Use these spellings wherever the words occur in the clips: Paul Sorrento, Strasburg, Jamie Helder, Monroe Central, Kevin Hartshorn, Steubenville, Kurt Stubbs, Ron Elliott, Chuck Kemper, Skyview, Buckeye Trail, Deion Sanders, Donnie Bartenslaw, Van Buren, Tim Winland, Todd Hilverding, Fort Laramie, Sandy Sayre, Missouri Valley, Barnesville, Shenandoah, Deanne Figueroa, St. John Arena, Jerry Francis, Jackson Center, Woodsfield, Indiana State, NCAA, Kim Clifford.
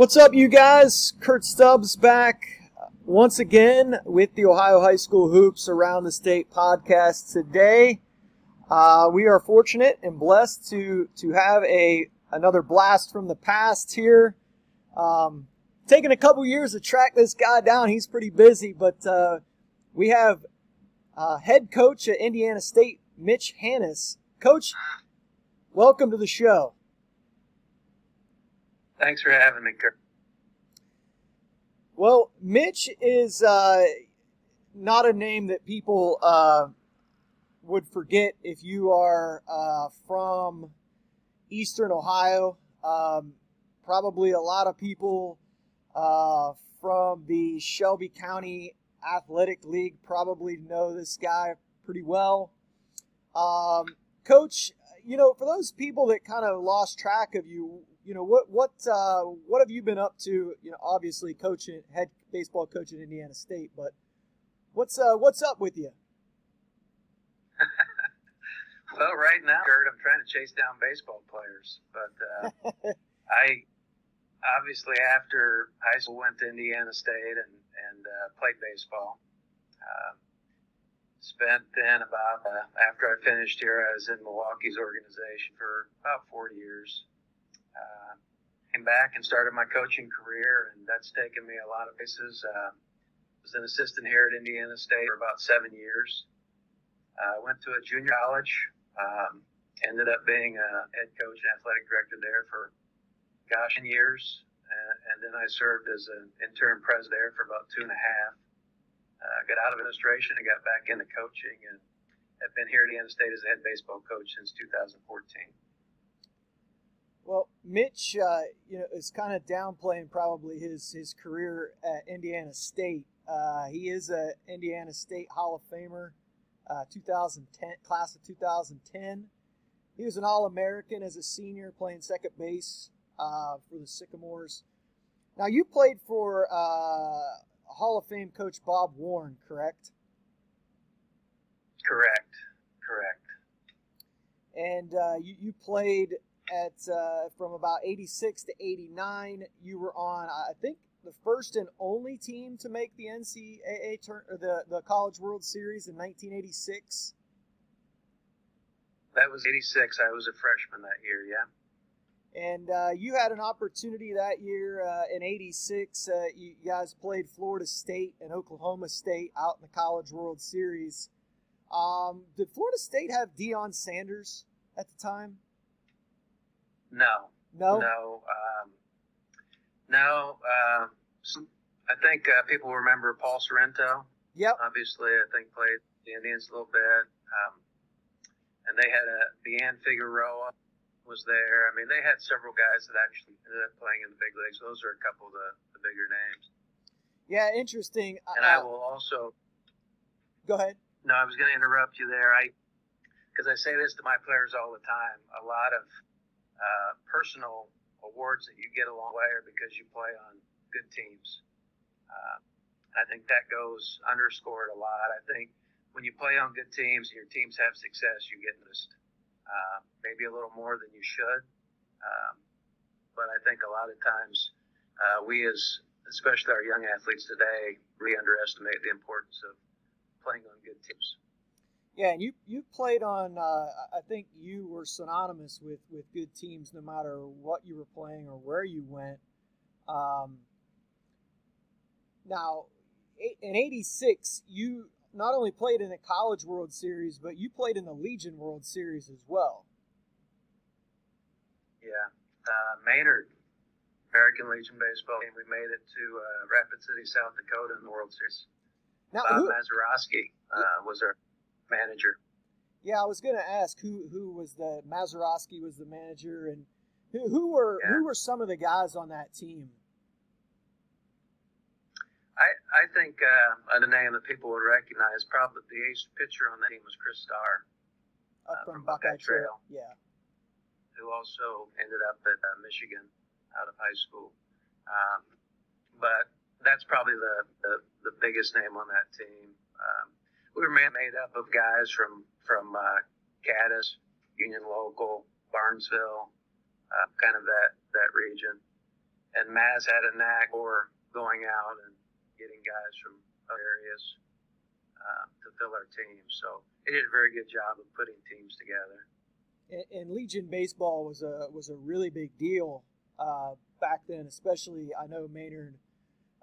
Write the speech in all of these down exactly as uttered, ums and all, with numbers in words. What's up, you guys? Kurt Stubbs back once again with the Ohio High School Hoops Around the State podcast today. Uh, we are fortunate and blessed to to have a another blast from the past here. Um, taking a couple years to track this guy down. He's pretty busy, but uh, we have uh, head coach at Indiana State, Mitch Hannis. Coach, welcome to the show. Thanks for having me, Kurt. Well, Mitch is uh, not a name that people uh, would forget if you are uh, from Eastern Ohio. Um, probably a lot of people uh, from the Shelby County Athletic League probably know this guy pretty well. Um, Coach, you know, for those people that kind of lost track of you, you know, what what uh, what have you been up to? You know, obviously coaching, head baseball coach at Indiana State, but what's uh, what's up with you? Well, right now, Kurt, I'm trying to chase down baseball players, but uh, I obviously after high school went to Indiana State and and uh, played baseball. Uh, spent then about uh, after I finished here, I was in Milwaukee's organization for about four years. Uh, came back and started my coaching career, and that's taken me a lot of places. Uh, was an assistant here at Indiana State for about seven years. Uh, went to a junior college. Um, ended up being a head coach and athletic director there for, gosh, ten years. Uh, and then I served as an interim president there for about two and a half. Uh, got out of administration and got back into coaching, and have been here at Indiana State as a head baseball coach since two thousand fourteen. Well, Mitch, uh, you know, is kind of downplaying probably his, his career at Indiana State. Uh, he is a Indiana State Hall of Famer, uh, two thousand ten class of two thousand ten. He was an All-American as a senior, playing second base uh, for the Sycamores. Now, you played for uh, Hall of Fame coach Bob Warren, correct? Correct, correct. And uh, you, you played at uh, from about eighty-six to eighty-nine, you were on, I think, the first and only team to make the N C double A turn, or the the College World Series in nineteen eighty-six. That was eighty-six. I was a freshman that year, yeah. And uh, you had an opportunity that year uh, in eighty-six. Uh, you guys played Florida State and Oklahoma State out in the College World Series. Um, did Florida State have Deion Sanders at the time? No, no, no, um, no. Uh, I think uh, people remember Paul Sorrento. Yep. Obviously, I think played the Indians a little bit, um, and they had a Deanne Figueroa was there. I mean, they had several guys that actually ended up playing in the big leagues. Those are a couple of the, the bigger names. Yeah, interesting. And uh, I will also go ahead. No, I was going to interrupt you there. I because I say this to my players all the time. A lot of Uh, personal awards that you get along the way are because you play on good teams. Uh, I think that goes underscored a lot. I think when you play on good teams and your teams have success, you get noticed uh, maybe a little more than you should. Um, but I think a lot of times uh, we as, especially our young athletes today, really underestimate the importance of playing on good teams. Yeah, and you, you played on, uh, I think you were synonymous with, with good teams no matter what you were playing or where you went. Um, now, in eighty-six, you not only played in the College World Series, but you played in the Legion World Series as well. Yeah, uh, Maynard, American Legion Baseball team, we made it to uh, Rapid City, South Dakota in the World Series. Now, Bob Mazeroski uh, was our manager. Yeah, I was going to ask who who was the Mazeroski was the manager, and who who were yeah. who were some of the guys on that team. I I think uh, the name that people would recognize, probably the ace pitcher on that team was Chris Starr uh, from, from Buckeye, Buckeye Trail. Trail. Yeah, who also ended up at uh, Michigan out of high school, um, but that's probably the, the the biggest name on that team. Um, We were made up of guys from from uh, Caddis, Union Local, Barnesville, uh, kind of that that region. and Maz had a knack for going out and getting guys from other areas uh, to fill our team. So they did a very good job of putting teams together. And, and Legion baseball was a was a really big deal uh, back then, especially. I know Maynard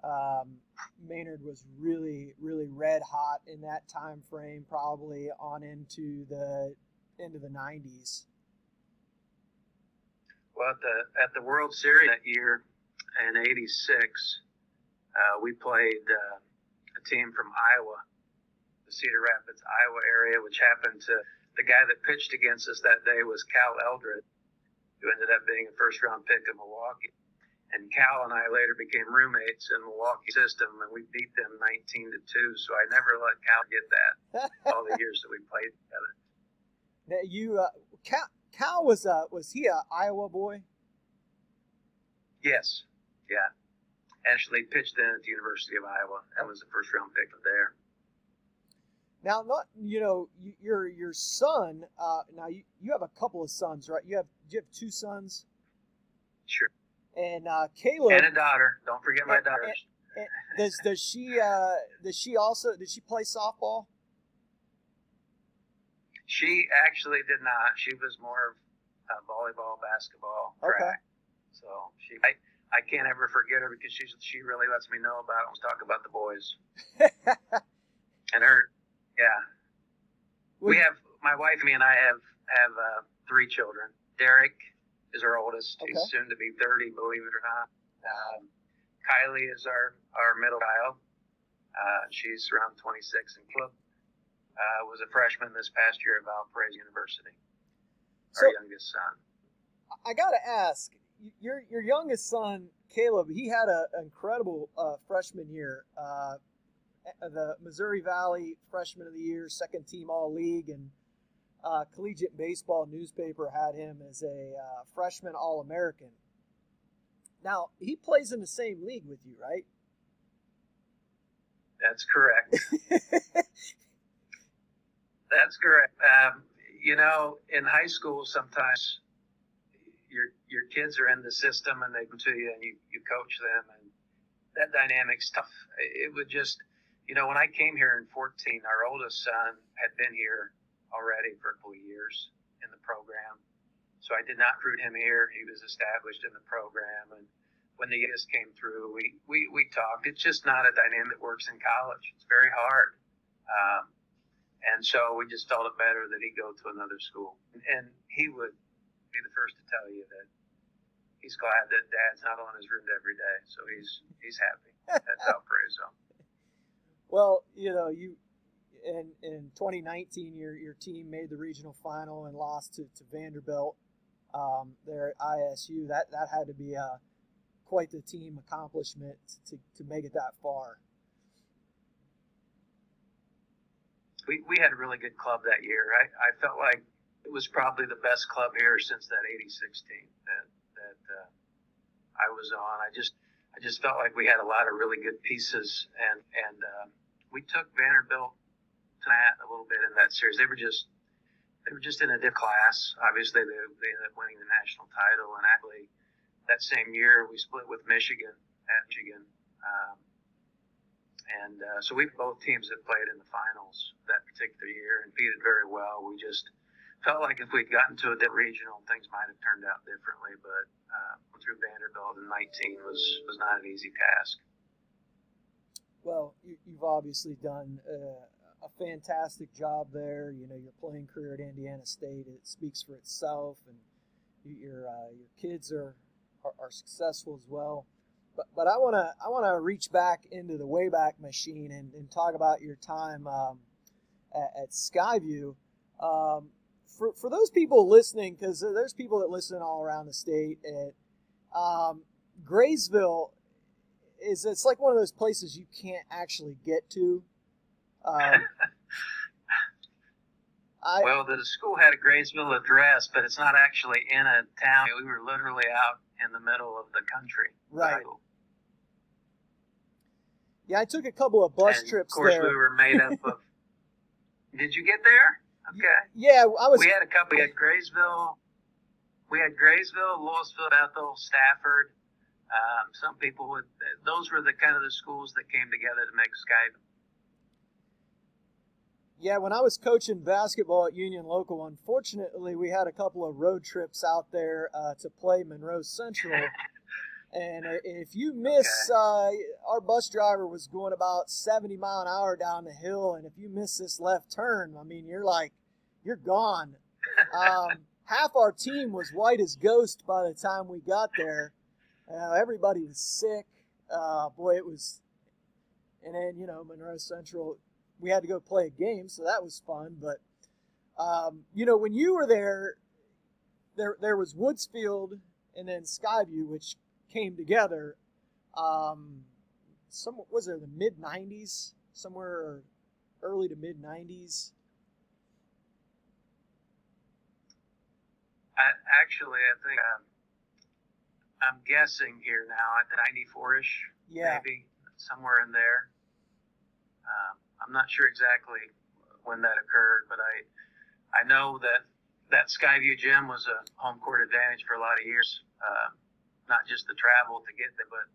um, Maynard was really really red hot in that time frame, probably on into the into the nineties. Well, at the at the World Series that year in eighty-six, uh, we played uh, a team from Iowa, the Cedar Rapids, Iowa area, which happened to the guy that pitched against us that day was Cal Eldred, who ended up being a first-round pick in Milwaukee. And Cal and I later became roommates in Milwaukee system, and we beat them nineteen to two. So I never let Cal get that all the years that we played together. Now you, uh, Cal. Cal was uh was he a Iowa boy? Yes, yeah. Actually pitched in at the University of Iowa. That was the first round pick up there. Now, not you know your your son. Uh, now you, you have a couple of sons, right? You have you have two sons. Sure. And uh, Caleb and a daughter. Don't forget my daughter. Does does she uh, does she also did she play softball? She actually did not. She was more of uh, volleyball, basketball, track. Okay. So she, I, I can't ever forget her because she she really lets me know about it. Let's talk about the boys. And her, yeah. We, we have my wife, me, and I have have uh, three children. Derek is our oldest. Okay. He's soon to be thirty, believe it or not. Um, Kylie is our our middle child. Uh, she's around twenty-six and close. Uh, was a freshman this past year at Valparaiso University, our so, youngest son. I got to ask, your your youngest son, Caleb, he had a, an incredible uh, freshman year, uh, the Missouri Valley Freshman of the Year, second team All-League, and uh, Collegiate Baseball newspaper had him as a uh, freshman All-American. Now, he plays in the same league with you, right? That's correct. That's correct. Um, you know, in high school, sometimes your your kids are in the system and they come to you and you, you coach them, and that dynamic's tough. It would just, you know, when I came here in fourteen, our oldest son had been here already for a couple of years in the program. So I did not recruit him here. He was established in the program. And when the youngest came through, we, we, we talked. It's just not a dynamic that works in college. It's very hard. Um, And so we just felt it better that he go to another school. And he would be the first to tell you that he's glad that Dad's not on his room every day. So he's he's happy at Valparaiso. Well, you know, you in in twenty nineteen, your your team made the regional final and lost to, to Vanderbilt um, there at I S U. That that had to be uh, quite the team accomplishment to, to make it that far. We, we had a really good club that year. I, I felt like it was probably the best club here since that eighty-six team that, that uh, I was on. I just I just felt like we had a lot of really good pieces, and and uh, we took Vanderbilt to that a little bit in that series. They were just they were just in a different class. Obviously, they, they ended up winning the national title, and actually that same year we split with Michigan at Michigan. Um, And uh, so we both teams that played in the finals that particular year and beat it very well. We just felt like if we'd gotten to a regional, things might have turned out differently. But uh, through Vanderbilt in nineteen was, was not an easy task. Well, you, you've obviously done uh, a fantastic job there. You know, your playing career at Indiana State, it speaks for itself, and your uh, your kids are, are are successful as well. But, but I want to I want to reach back into the Wayback Machine and, and talk about your time um, at, at Skyview. Um, for, for those people listening, because there's people that listen all around the state, and um, Graysville is it's like one of those places you can't actually get to. Um, I, well, the school had a Graysville address, but it's not actually in a town. We were literally out in the middle of the country. Right. So, yeah, I took a couple of bus and trips there. Of course, there. We were made up of... Did you get there? Okay. Yeah, I was... We had a couple. We had Graysville. We had Graysville, Louisville, Bethel, Stafford. Um, some people would, those were the kind of the schools that came together to make Skyview. Yeah, when I was coaching basketball at Union Local, unfortunately, we had a couple of road trips out there uh, to play Monroe Central. And if you miss, okay. uh, our bus driver was going about seventy miles an hour down the hill. And if you miss this left turn, I mean, you're like, you're gone. Um, half our team was white as ghost by the time we got there. Uh, everybody was sick. Uh, boy, it was. And then, you know, Monroe Central, we had to go play a game, so that was fun. But, um, you know, when you were there, there there was Woodsfield and then Skyview, which came together. Um, some, was there the mid nineties, somewhere early to mid nineties? I, actually, I think um, I'm guessing here now at ninety-four-ish, yeah. Maybe, somewhere in there. Um, I'm not sure exactly when that occurred, but I I know that that Skyview gym was a home court advantage for a lot of years. Uh, not just the travel to get there, but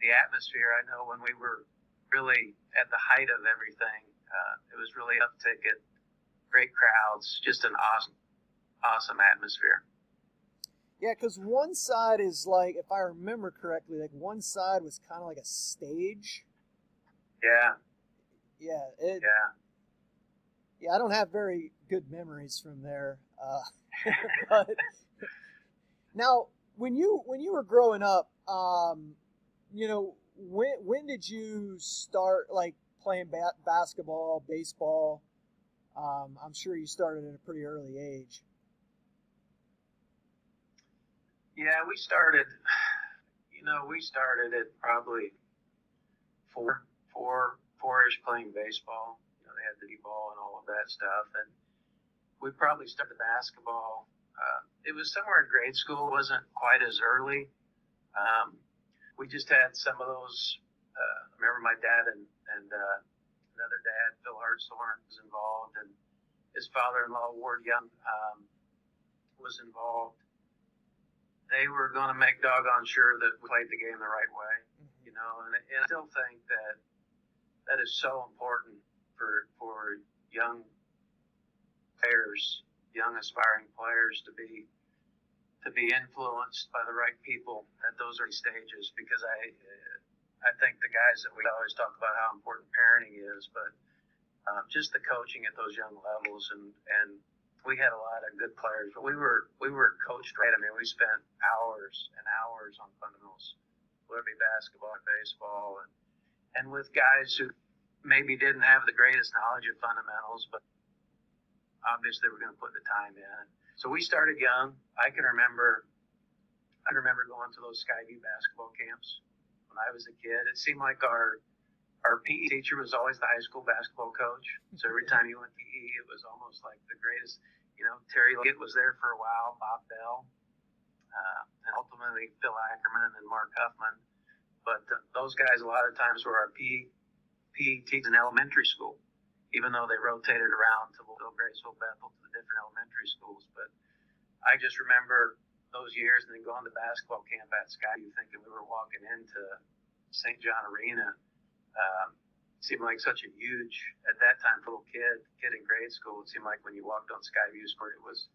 the atmosphere. I know when we were really at the height of everything, uh, it was really uptick, great crowds, just an awesome, awesome atmosphere. Yeah, because one side is like, if I remember correctly, like one side was kind of like a stage. Yeah. Yeah, it, yeah, yeah. I don't have very good memories from there. Uh, but now, when you when you were growing up, um, you know, when when did you start like playing ba- basketball, baseball? Um, I'm sure you started at a pretty early age. Yeah, we started. You know, we started at probably four, four. four-ish playing baseball. You know, they had the D-ball and all of that stuff. And we probably started basketball. Uh, it was somewhere in grade school. It wasn't quite as early. Um, we just had some of those. Uh, I remember my dad and, and uh, another dad, Phil Hartshorn, was involved. And his father-in-law, Ward Young, um, was involved. They were going to make doggone sure that we played the game the right way. You know, and, and I still think that that is so important for for young players, young aspiring players, to be to be influenced by the right people at those early stages. Because I I think the guys that we always talk about how important parenting is, but um, just the coaching at those young levels, and, and we had a lot of good players, but we were we were coached right. I mean, we spent hours and hours on fundamentals, whether it be basketball or baseball, and. And with guys who maybe didn't have the greatest knowledge of fundamentals, but obviously we're going to put the time in. So we started young. I can remember, I remember going to those Skyview basketball camps when I was a kid. It seemed like our our P E teacher was always the high school basketball coach. So every time you went P E, it was almost like the greatest. You know, Terry Liggett was there for a while, Bob Bell, uh, and ultimately Phil Ackerman and Mark Huffman. But those guys, a lot of times, were our P E teachers in elementary school, even though they rotated around to Wellsville, Graysville, Bethel, to the different elementary schools. But I just remember those years, and then going to basketball camp at Skyview, thinking we were walking into Saint John Arena. Um, it seemed like such a huge, at that time, for a little kid, kid in grade school, it seemed like when you walked on Skyview Sport, it was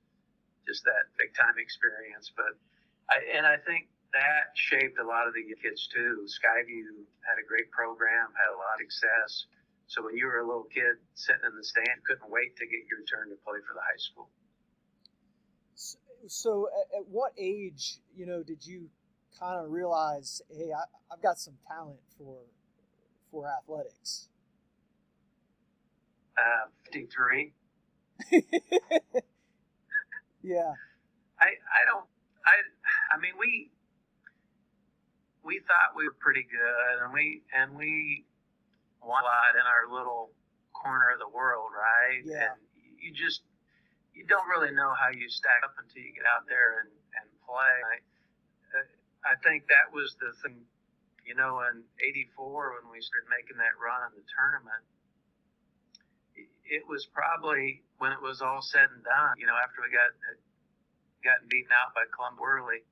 just that big-time experience. But I, and I think that shaped a lot of the kids too. Skyview had a great program, had a lot of success. So when you were a little kid sitting in the stand, couldn't wait to get your turn to play for the high school. So, so at, at what age, you know, did you kind of realize, hey, I, I've got some talent for for athletics? Uh, fifty-three. Yeah. I I don't I I mean we. We thought we were pretty good, and we and we won a lot in our little corner of the world, right? Yeah. And you just you don't really know how you stack up until you get out there and, and play. I, I think that was the thing, you know, in eighty-four when we started making that run in the tournament. It was probably when it was all said and done, you know, after we got gotten beaten out by Columbus Worley.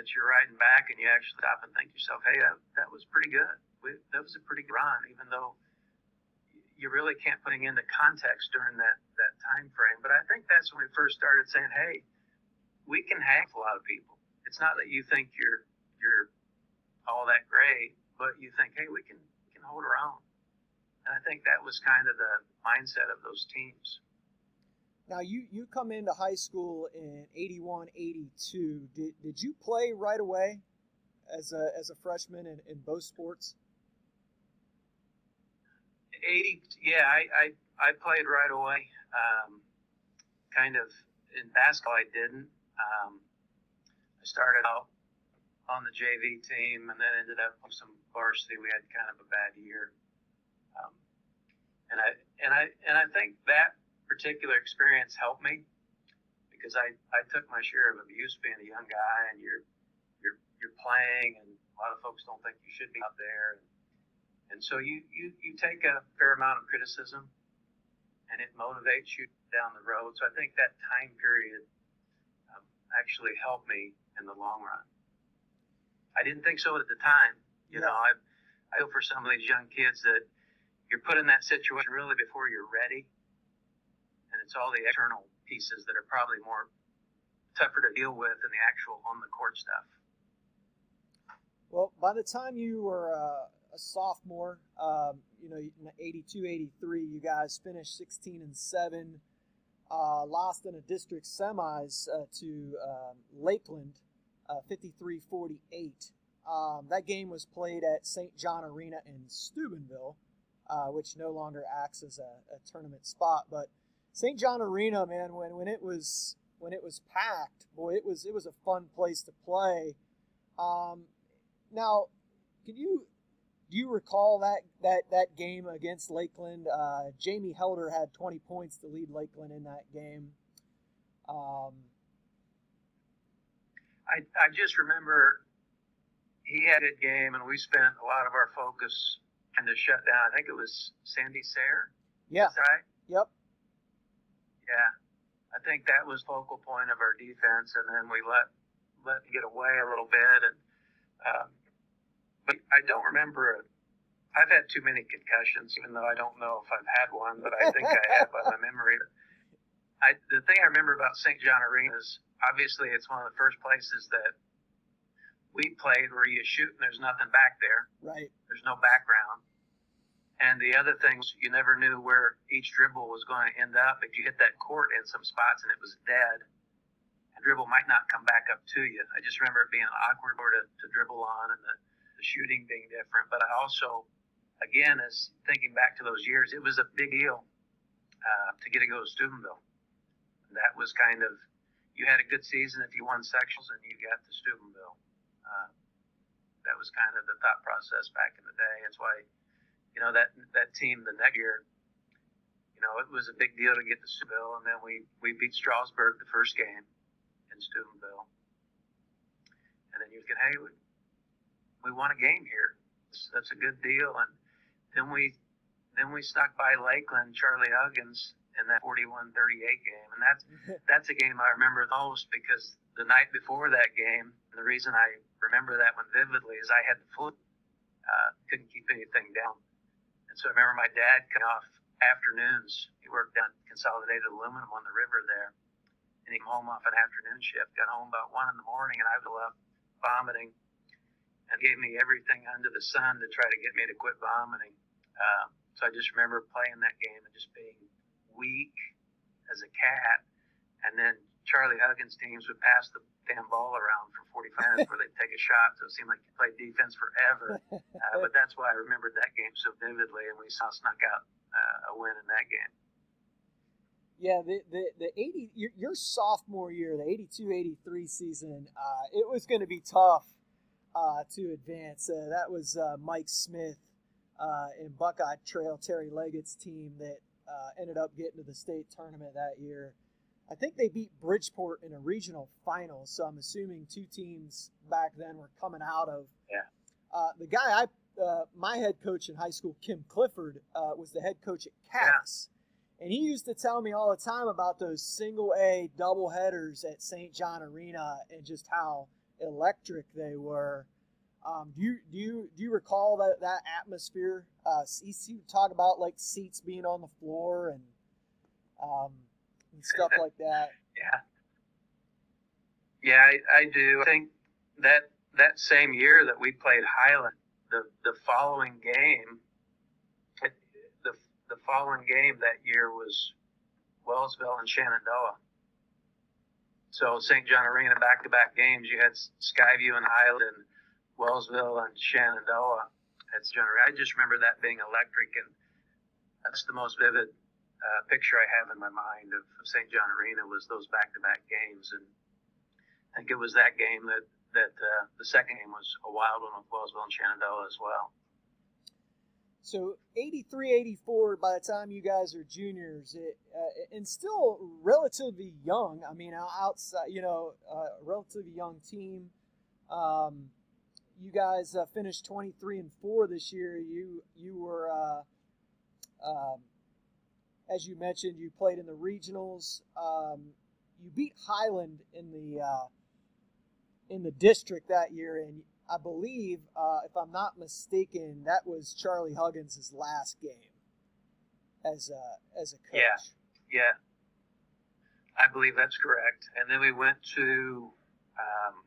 that you're riding back and you actually stop and think to yourself, hey, that, that was pretty good. We, that was a pretty good run, even though you really can't put it into context during that, that time frame. But I think that's when we first started saying, hey, we can hack a lot of people. It's not that you think you're you're all that great, but you think, hey, we can, we can hold our own. And I think that was kind of the mindset of those teams. Now, you, you come into high school in eighty-one, eighty-two. Did, did you play right away as a, as a freshman in, in both sports? eighty, yeah, I, I, I played right away. Um, kind of in basketball, I didn't. Um, I started out on the J V team and then ended up with some varsity. We had kind of a bad year. Um, and I, and I, and I think that particular experience helped me because I, I took my share of abuse being a young guy, and you're you're you're playing, and a lot of folks don't think you should be out there, and, and so you, you you take a fair amount of criticism, and it motivates you down the road. So I think that time period um, actually helped me in the long run. I didn't think so at the time, you yeah. know. I I feel for some of these young kids that you're put in that situation really before you're ready. And it's all the external pieces that are probably more tougher to deal with than the actual on-the-court stuff. Well, by the time you were uh, a sophomore, um, you know, eighty-two, eighty-three, you guys finished sixteen and seven, uh, lost in a district semis uh, to um, Lakeland, fifty-three forty-eight. Um, that game was played at Saint John Arena in Steubenville, uh, which no longer acts as a, a tournament spot, but Saint John Arena, man, when, when it was when it was packed, boy, it was it was a fun place to play. Um, now, can you do you recall that that, that game against Lakeland? Uh, Jamie Helder had twenty points to lead Lakeland in that game. Um, I I just remember he had a game, and we spent a lot of our focus in the shutdown. I think it was Sandy Sayre. Yeah. That's right. Yep. Yeah, I think that was focal point of our defense, and then we let let it get away a little bit. And um, but I don't remember. I've had too many concussions, even though I don't know if I've had one, but I think I have by my memory. I the thing I remember about Saint John Arena is obviously it's one of the first places that we played where you shoot and there's nothing back there. Right. There's no background. And the other thing was you never knew where each dribble was going to end up. If you hit that court in some spots and it was dead, the dribble might not come back up to you. I just remember it being awkward to, to dribble on and the, the shooting being different. But I also, again, as thinking back to those years, it was a big deal uh, to get to go to Steubenville. And that was kind of, you had a good season if you won sectionals and you got to Steubenville. Uh, that was kind of the thought process back in the day. That's why... You know, that that team the next year, you know, it was a big deal to get to Steubenville, and then we, we beat Strasburg the first game in Steubenville. And then you get, hey, we, we won a game here. That's, that's a good deal. And then we then we stuck by Lakeland, Charlie Huggins, in that forty-one thirty-eight game. And that's, that's a game I remember the most because the night before that game, the reason I remember that one vividly is I had the flu, uh, couldn't keep anything down. And so I remember my dad coming off afternoons. He worked on Consolidated Aluminum on the river there. And he came home off an afternoon shift, got home about one in the morning, and I was up vomiting. And gave me everything under the sun to try to get me to quit vomiting. Um, so I just remember playing that game and just being weak as a cat. And then Charlie Huggins' teams would pass the damn ball around for forty-five minutes where they'd take a shot, so it seemed like you played defense forever. Uh, but that's why I remembered that game so vividly, and we saw snuck out uh, a win in that game. Yeah, the the, the eighty your, your sophomore year, the eighty-two eighty-three season, uh, it was going to be tough uh, to advance. Uh, that was uh, Mike Smith uh, and Buckeye Trail, Terry Leggett's team that uh, ended up getting to the state tournament that year. I think they beat Bridgeport in a regional final, so I'm assuming two teams back then were coming out of. Yeah. Uh, the guy I, uh, my head coach in high school, Kim Clifford, uh, was the head coach at Cass, yeah. And he used to tell me all the time about those single A double headers at Saint John Arena and just how electric they were. Um, do you do you do you recall that that atmosphere? Uh, you, you talk about like seats being on the floor and um, and stuff like that. Yeah, yeah, I, I do. I think that that same year that we played Highland, the the following game, the the following game that year was Wellsville and Shenandoah. So Saint John Arena back to back games. You had Skyview and Highland, and Wellsville and Shenandoah. That's generally, I just remember that being electric, and that's the most vivid uh, picture I have in my mind of, of Saint John Arena was those back-to-back games. And I think it was that game that that uh, the second game was a wild one with Wellsville and Shenandoah as well. So eighty-three eighty-four, by the time you guys are juniors, it, uh, and still relatively young. I mean, outside, you know, uh, relatively young team. Um, You guys uh, finished twenty-three and four this year. You you were, uh, um, as you mentioned, you played in the regionals. Um, you beat Highland in the uh, in the district that year, and I believe, uh, if I'm not mistaken, that was Charlie Huggins' last game as a as a coach. Yeah, yeah, I believe that's correct. And then we went to um,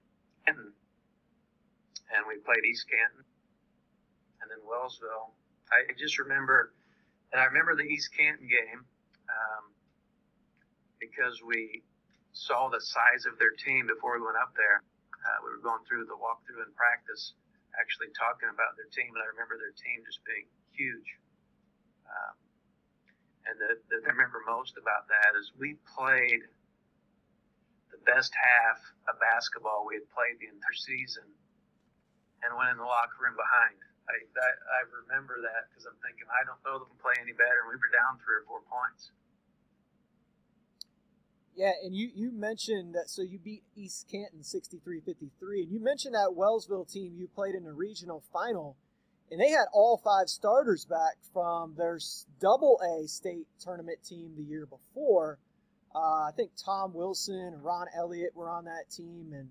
and we played East Canton and then Wellsville. I just remember, and I remember the East Canton game um, because we saw the size of their team before we went up there. Uh, we were going through the walkthrough in practice, actually talking about their team, and I remember their team just being huge. Um, and the, the thing I remember most about that is we played the best half of basketball we had played the entire season, and went in the locker room behind. I I, I remember that because I'm thinking, I don't know if we can play any better, and we were down three or four points. Yeah, and you, you mentioned that, so you beat East Canton sixty-three fifty-three, and you mentioned that Wellsville team you played in the regional final, and they had all five starters back from their double A state tournament team the year before. Uh, I think Tom Wilson and Ron Elliott were on that team, and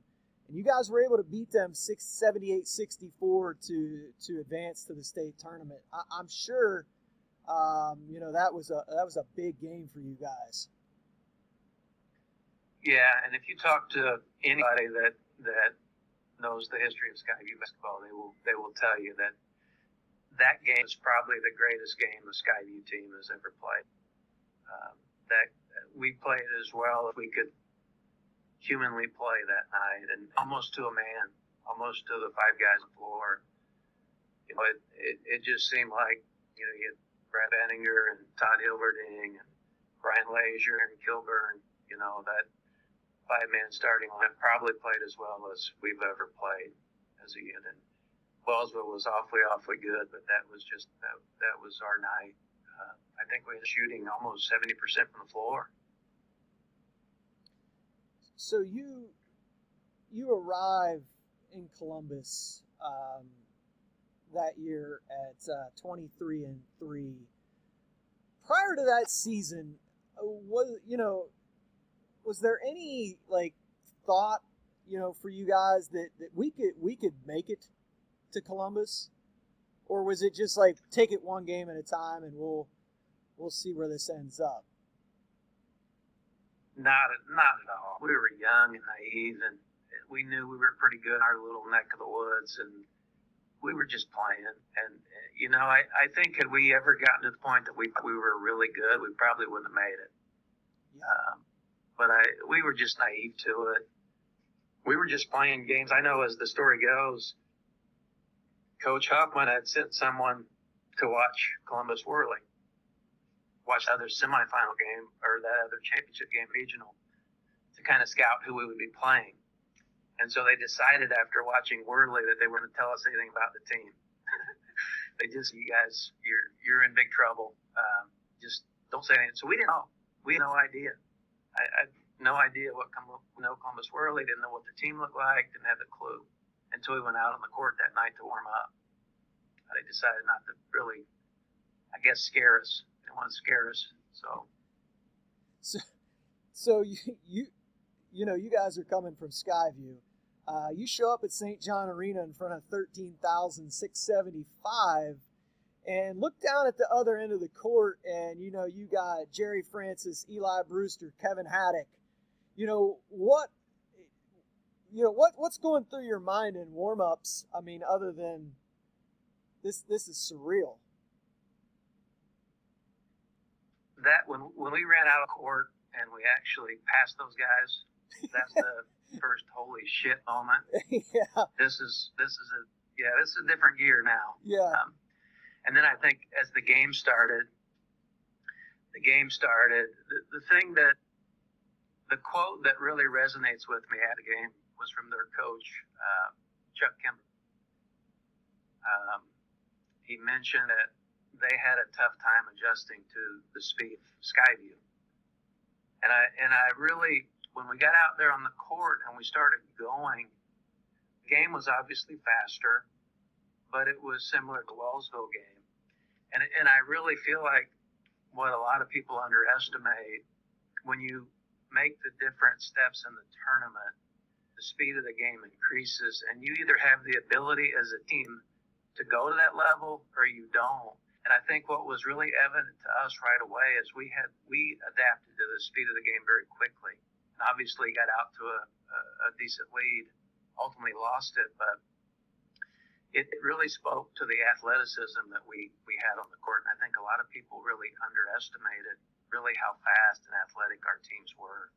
you guys were able to beat them seventy-eight sixty-four to to advance to the state tournament. I, I'm sure, um, you know, that was a that was a big game for you guys. Yeah, and if you talk to anybody that that knows the history of Skyview basketball, they will they will tell you that that game is probably the greatest game the Skyview team has ever played. Um, that we played as well if we could humanly play that night, and almost to a man, almost to the five guys on the floor. You know, it, it, it just seemed like, you know, you had Brad Benninger and Todd Hilverding and Brian Lazier and Kilburn, you know, that five-man starting line probably played as well as we've ever played as a unit. Wellsville was awfully, awfully good, but that was just, that, that was our night. Uh, I think we were shooting almost seventy percent from the floor. So you you arrive in Columbus um, that year at uh, twenty-three and three. Prior to that season, was you know was there any like thought you know for you guys that, that we could we could make it to Columbus, or was it just like take it one game at a time and we'll we'll see where this ends up? Not, not at all. We were young and naive, and we knew we were pretty good in our little neck of the woods, and we were just playing. And, you know, I, I think had we ever gotten to the point that we we were really good, we probably wouldn't have made it. Um, but I we were just naive to it. We were just playing games. I know as the story goes, Coach Huffman had sent someone to watch Columbus Worley, watch the other semifinal game or that other championship game regional to kind of scout who we would be playing. And so they decided after watching Worley that they weren't going to tell us anything about the team. They just, you guys, you're you're in big trouble. Um, just don't say anything. So we didn't know. We had no idea. I, I had no idea what no Columbus Worley, didn't know what the team looked like, didn't have a clue until we went out on the court that night to warm up. They decided not to really, I guess, scare us. Want to scare us, so. so so you you you know you guys are coming from Skyview, Uh, you show up at Saint John Arena in front of thirteen thousand six hundred seventy-five and look down at the other end of the court, and, you know, you got Jerry Francis, Eli Brewster, Kevin Haddock. You know, what, you know, what, what's going through your mind in warm-ups? I mean, other than this, this is surreal. That when, when we ran out of court and we actually passed those guys, that's the first holy shit moment. Yeah. This is, this is a, yeah, this is a different gear now. Yeah. Um, and then I think as the game started, the game started, the, the thing that, the quote that really resonates with me at a game was from their coach, uh, Chuck Kemper. Um, he mentioned that they had a tough time adjusting to the speed of Skyview. And I, and I really, when we got out there on the court and we started going, the game was obviously faster, but it was similar to Wellsville game. And, and I really feel like what a lot of people underestimate, when you make the different steps in the tournament, the speed of the game increases, and you either have the ability as a team to go to that level or you don't. And I think what was really evident to us right away is we had we adapted to the speed of the game very quickly, and obviously got out to a, a, a decent lead, ultimately lost it, but it really spoke to the athleticism that we, we had on the court. And I think a lot of people really underestimated really how fast and athletic our teams were.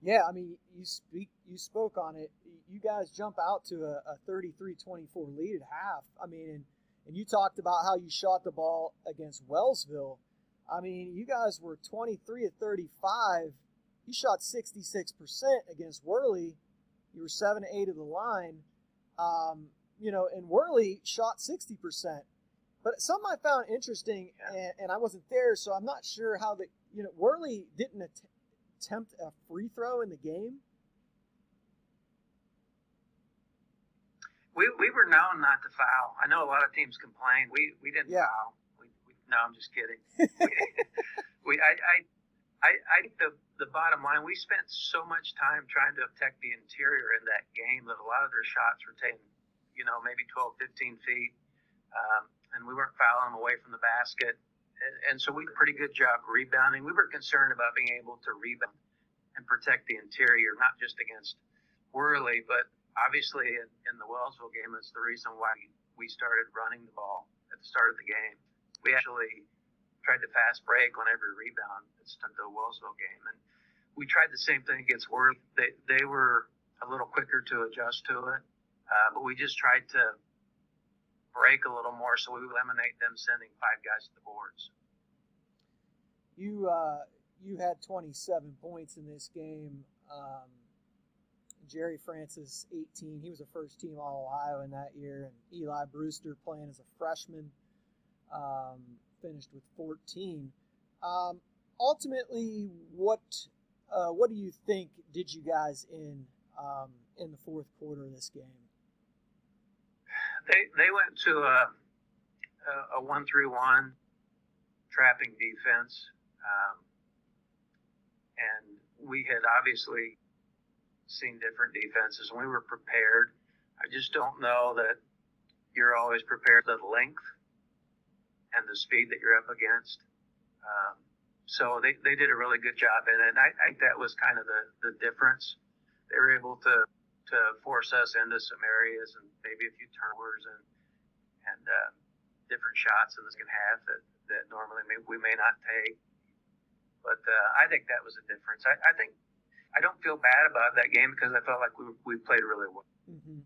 Yeah, I mean, you speak, you spoke on it. You guys jump out to a, a thirty-three twenty-four lead at half. I mean, and, and you talked about how you shot the ball against Wellsville. I mean, you guys were twenty-three of thirty-five. You shot sixty-six percent against Worley. You were seven to eight of the line. Um, you know, and Worley shot sixty percent. But something I found interesting, and, and I wasn't there, so I'm not sure how the, you know, Worley didn't att- attempt a free throw in the game. We we were known not to foul. I know a lot of teams complain. We we didn't yeah. foul. We, we, no, I'm just kidding. we, we I, I I I the the bottom line. We spent so much time trying to protect the interior in that game that a lot of their shots were taken, you know, maybe twelve, fifteen feet, um, and we weren't fouling them away from the basket. And so we did a pretty good job rebounding. We were concerned about being able to rebound and protect the interior, not just against Worley, but obviously in, in the Wellsville game, it's the reason why we started running the ball at the start of the game. We actually tried to fast break on every rebound at the Wellsville game. And we tried the same thing against Worley. They, they were a little quicker to adjust to it, uh, but we just tried to break a little more, so we eliminate them sending five guys to the boards. You uh, you had twenty-seven points in this game. Um, Jerry Francis, eighteen. He was a first-team All-Ohio in that year. And Eli Brewster, playing as a freshman, um, finished with fourteen. Um, ultimately, what uh, what do you think did you guys in um, in the fourth quarter of this game? They they went to a a one three one trapping defense, um, and we had obviously seen different defenses, and we were prepared. I just don't know that you're always prepared for the length and the speed that you're up against. Um, so they, they did a really good job in it, and I think that was kind of the, the difference. They were able to to force us into some areas and maybe a few turnovers and and uh, different shots in the second half that, that normally may, we may not take. But uh, I think that was a difference. I, I think I don't feel bad about that game because I felt like we, we played really well. Mm-hmm.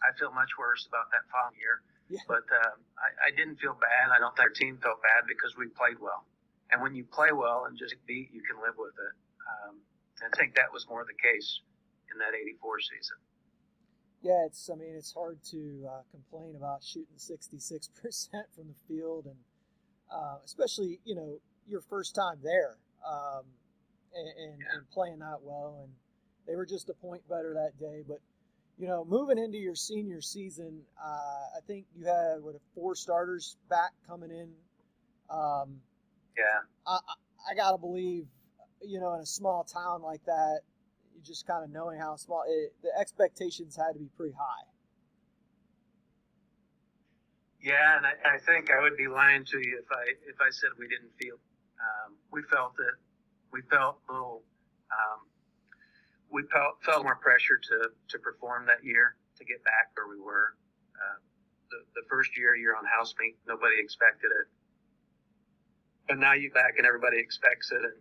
I feel much worse about that following year. Yeah. But um, I, I didn't feel bad. I don't think our team felt bad because we played well. And when you play well and just beat, you can live with it. Um, I think that was more the case in that eighty-four season. Yeah, it's, I mean, it's hard to uh, complain about shooting sixty-six percent from the field, and uh, especially, you know, your first time there, um, and, and, yeah. and playing that well. And they were just a point better that day. But, you know, moving into your senior season, uh, I think you had, what, four starters back coming in. Um, yeah. I, I, I got to believe, you know, in a small town like that, you just kind of knowing how small it, the expectations had to be pretty high. Yeah, and I, I think I would be lying to you if I if I said we didn't feel. Um, we felt it. We felt a little. Um, we felt felt more pressure to to perform that year, to get back where we were. Uh, the, the first year you're on house meet, nobody expected it, and now you're back and everybody expects it, and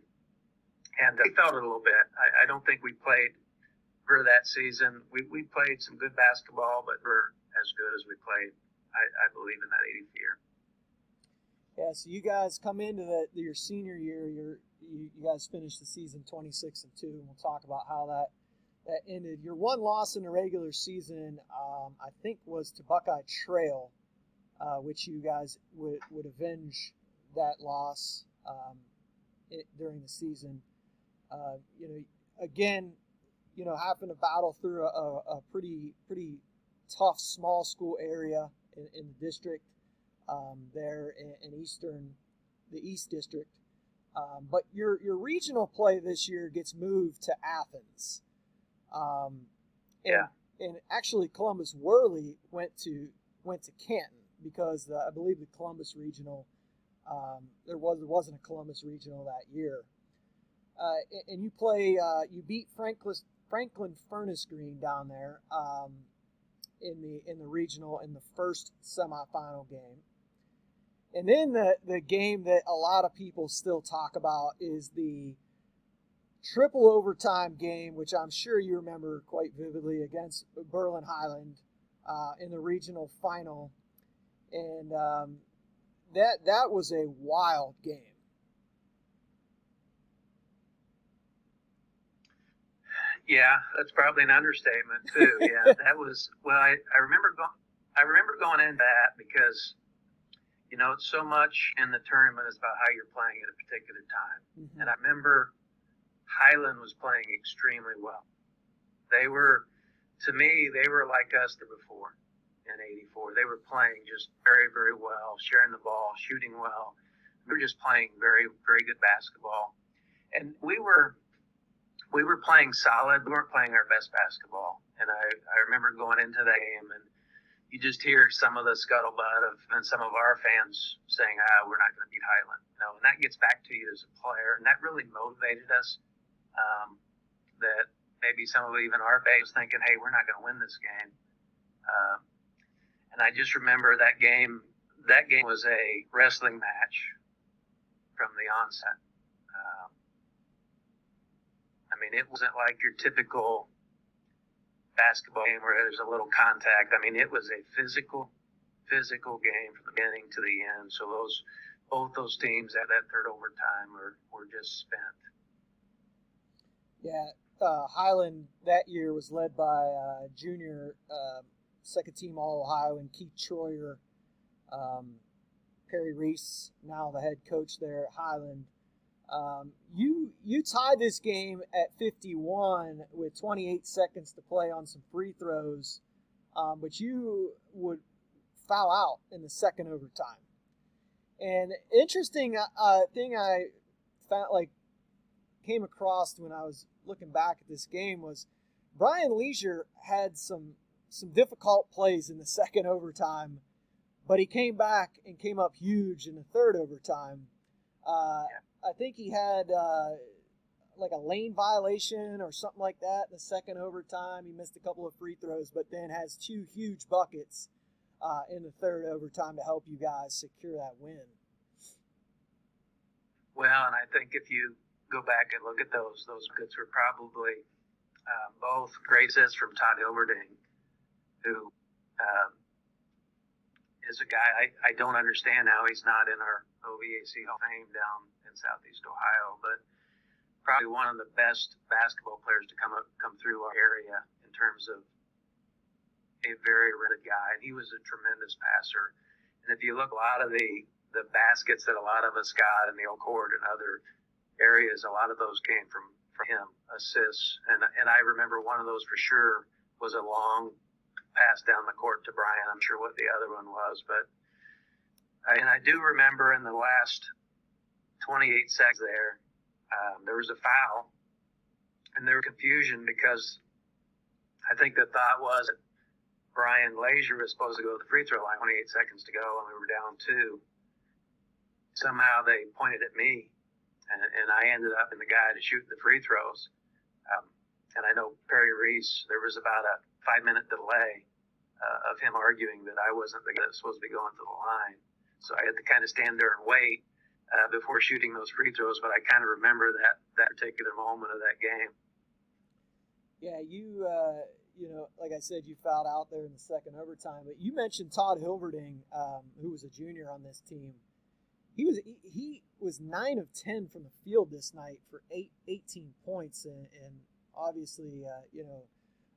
and we felt it a little bit. I, I don't think we played for that season. We we played some good basketball, but we're as good as we played. I, I believe in that eightieth year. Yeah, so you guys come into the, your senior year. You're, you you guys finished the season twenty-six and two, and we'll talk about how that that ended. Your one loss in the regular season, um, I think, was to Buckeye Trail, uh, which you guys would would avenge that loss um, it, during the season. Uh, you know, again, you know, having to battle through a, a pretty pretty tough small school area. In, in the district um, there in, in eastern, the East District. Um, but your your regional play this year gets moved to Athens. Um, yeah. And, and actually Columbus Worley went to went to Canton because the, I believe the Columbus regional, um, there, was, there wasn't a Columbus regional that year. Uh, and, and you play, uh, you beat Franklin, Franklin Furnace Green down there. Um, in the in the regional in the first semifinal game. And then the, the game that a lot of people still talk about is the triple overtime game, which I'm sure you remember quite vividly, against Berlin-Highland uh, in the regional final. And um, that that was a wild game. Yeah, that's probably an understatement too. Yeah, that was well. I, I remember going. I remember going into that because, you know, so much in the tournament is about how you're playing at a particular time. Mm-hmm. And I remember Highland was playing extremely well. They were, to me, they were like us the before in eighty-four. They were playing just very, very well, sharing the ball, shooting well. We were just playing very, very good basketball, and we were. We were playing solid. We weren't playing our best basketball. And I, I remember going into that game, and you just hear some of the scuttlebutt of and some of our fans saying, ah, we're not going to beat Highland. You know, and that gets back to you as a player, and that really motivated us um, that maybe some of even our base was thinking, hey, we're not going to win this game. Uh, and I just remember that game. That game was a wrestling match from the onset. Um, I mean, it wasn't like your typical basketball game where there's a little contact. I mean, it was a physical, physical game from the beginning to the end. So those, both those teams at that third overtime were, were just spent. Yeah, uh, Highland that year was led by uh, junior uh, second team All-Ohio and Keith Troyer, um, Perry Reese, now the head coach there at Highland. Um, you you tied this game at fifty-one with twenty-eight seconds to play on some free throws, um, but you would foul out in the second overtime. And interesting uh, thing I found, like came across when I was looking back at this game, was Brian Lazier had some some difficult plays in the second overtime, but he came back and came up huge in the third overtime. Uh, yeah. I think he had uh, like a lane violation or something like that in the second overtime. He missed a couple of free throws, but then has two huge buckets uh, in the third overtime to help you guys secure that win. Well, and I think if you go back and look at those, those buckets were probably uh, both graces from Todd Hilverding, who um, is a guy I, I don't understand how he's not in our O V A C Hall of Fame down in Southeast Ohio, but probably one of the best basketball players to come up, come through our area in terms of a very rented guy. And he was a tremendous passer. And if you look, a lot of the, the baskets that a lot of us got in the old court and other areas, a lot of those came from, from him, assists. And, and I remember one of those for sure was a long pass down the court to Brian. I'm sure what the other one was, but and I do remember in the last twenty-eight seconds there, um, there was a foul and their confusion, because I think the thought was that Brian Lazier was supposed to go to the free throw line, twenty-eight seconds to go, and we were down two. Somehow they pointed at me, and, and I ended up in the guy to shoot the free throws. Um, and I know Perry Reese, there was about a five-minute delay uh, of him arguing that I wasn't the guy that was supposed to be going to the line. So I had to kind of stand there and wait uh, before shooting those free throws, but I kind of remember that, that particular moment of that game. Yeah, you, uh, you know, like I said, you fouled out there in the second overtime, but you mentioned Todd Hilverding, um, who was a junior on this team. He was he, he was nine of ten from the field this night for eighteen points, and, and obviously, uh, you know,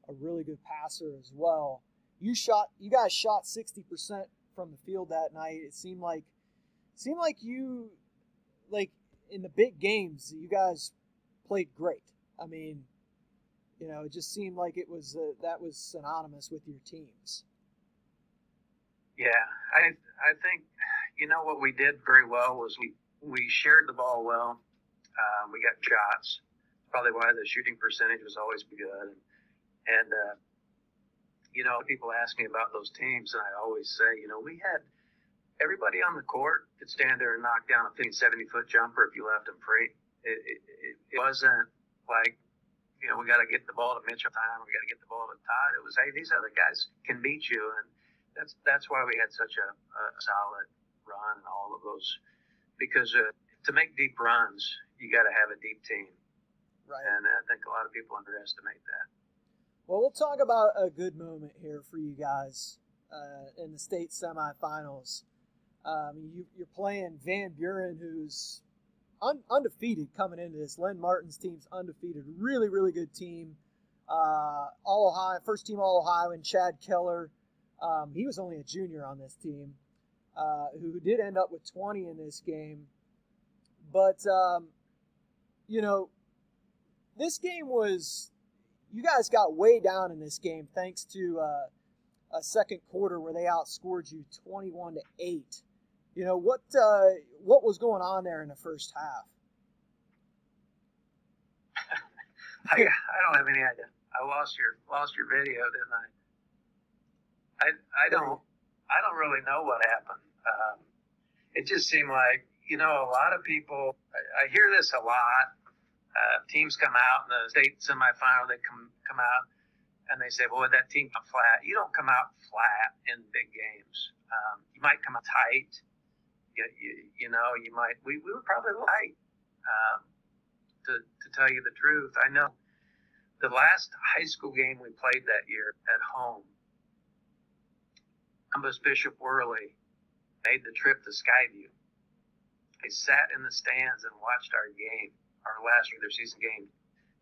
a really good passer as well. You shot, you guys shot sixty percent from the field that night. It seemed like, seemed like you, like in the big games, you guys played great. I mean, you know, it just seemed like it was uh, that was synonymous with your teams. Yeah, I I think, you know, what we did very well was we we shared the ball well. Um, we got shots. Probably why the shooting percentage was always good. And, uh, you know, people ask me about those teams, and I always say, you know, we had everybody on the court could stand there and knock down a fifty, seventy-foot jumper if you left them free. It, it, it, it wasn't like, you know, we got to get the ball to Mitch on time, we got to get the ball to Todd. It was, hey, these other guys can beat you. And that's that's why we had such a, a solid run and all of those. Because uh, to make deep runs, you got to have a deep team. Right. And I think a lot of people underestimate that. Well, we'll talk about a good moment here for you guys uh, in the state semifinals. Um, you, you're playing Van Buren, who's un, undefeated coming into this. Len Martin's team's undefeated. Really, really good team. Uh, all Ohio, first team All Ohioan, Chad Keller. Um, he was only a junior on this team, uh, who did end up with twenty in this game. But, um, you know, this game was... You guys got way down in this game thanks to uh, a second quarter where they outscored you twenty-one to eight. You know, what uh, what was going on there in the first half? I, I don't have any idea. I lost your lost your video, didn't I? I I don't I don't really know what happened. Um, it just seemed like, you know, a lot of people. I, I hear this a lot. Uh, teams come out in the state semifinal, they come come out and they say, well, that team come flat. You don't come out flat in big games. Um, you might come out tight. You, you, you know, you might, we, we were probably light, um, to, to tell you the truth. I know the last high school game we played that year at home, Columbus Worley made the trip to Skyview. They sat in the stands and watched our game. Our last regular season game,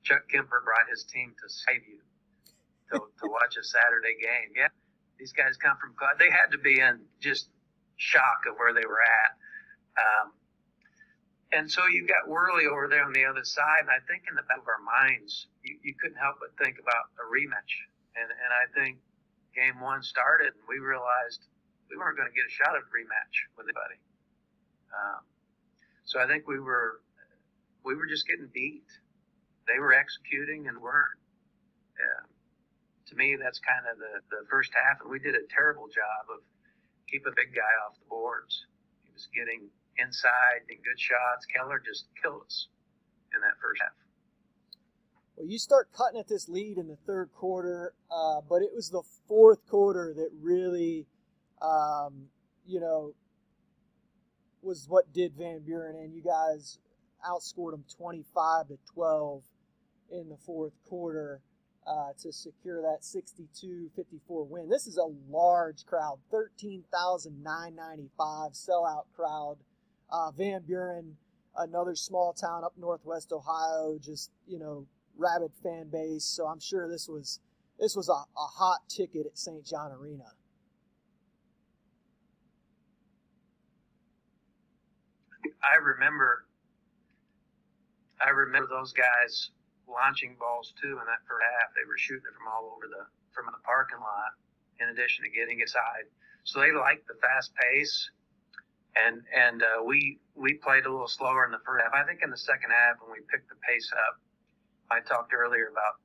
Chuck Kemper brought his team to Skyview to, to watch a Saturday game. Yeah, these guys come from – they had to be in just shock of where they were at. Um, and so you got Worley over there on the other side, and I think in the back of our minds, you, you couldn't help but think about a rematch. And, and I think game one started, and we realized we weren't going to get a shot at a rematch with anybody. Um, so I think we were – We were just getting beat. They were executing and weren't. Yeah. To me, that's kind of the, the first half, and we did a terrible job of keeping a big guy off the boards. He was getting inside and good shots. Keller just killed us in that first half. Well, you start cutting at this lead in the third quarter, uh, but it was the fourth quarter that really, um, you know, was what did Van Buren and you guys – outscored them twenty-five to twelve in the fourth quarter uh, to secure that sixty-two fifty-four win. This is a large crowd, thirteen thousand nine hundred ninety-five sellout crowd. Uh, Van Buren, another small town up northwest Ohio, just, you know, rabid fan base. So I'm sure this was this was a, a hot ticket at Saint John Arena. I remember. I remember those guys launching balls too in that first half. They were shooting it from all over the from the parking lot, in addition to getting inside. So they liked the fast pace, and and uh, we we played a little slower in the first half. I think in the second half when we picked the pace up, I talked earlier about